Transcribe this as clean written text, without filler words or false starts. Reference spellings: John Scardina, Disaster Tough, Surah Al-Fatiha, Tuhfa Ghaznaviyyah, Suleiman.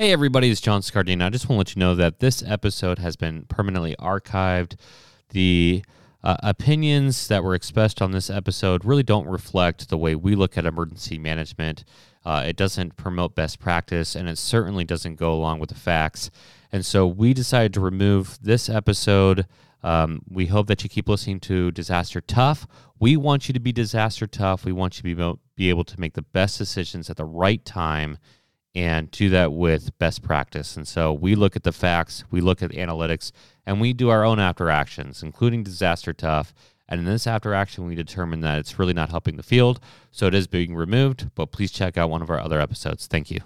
Hey everybody, it's John Scardina. I just want to let you know that this episode has been permanently archived. The opinions that were expressed on this episode really don't reflect the way we look at emergency management. It doesn't promote best practice, and it certainly doesn't go along with the facts. And so we decided to remove this episode. We hope that you keep listening to Disaster Tough. We want you to be disaster tough. We want you to be able to make the best decisions at the right time, and do that with best practice. And so we look at the facts, we look at the analytics, and we do our own after actions, including Disaster Tough. And in this after action, we determine that it's really not helping the field, so it is being removed, but please check out one of our other episodes. Thank you.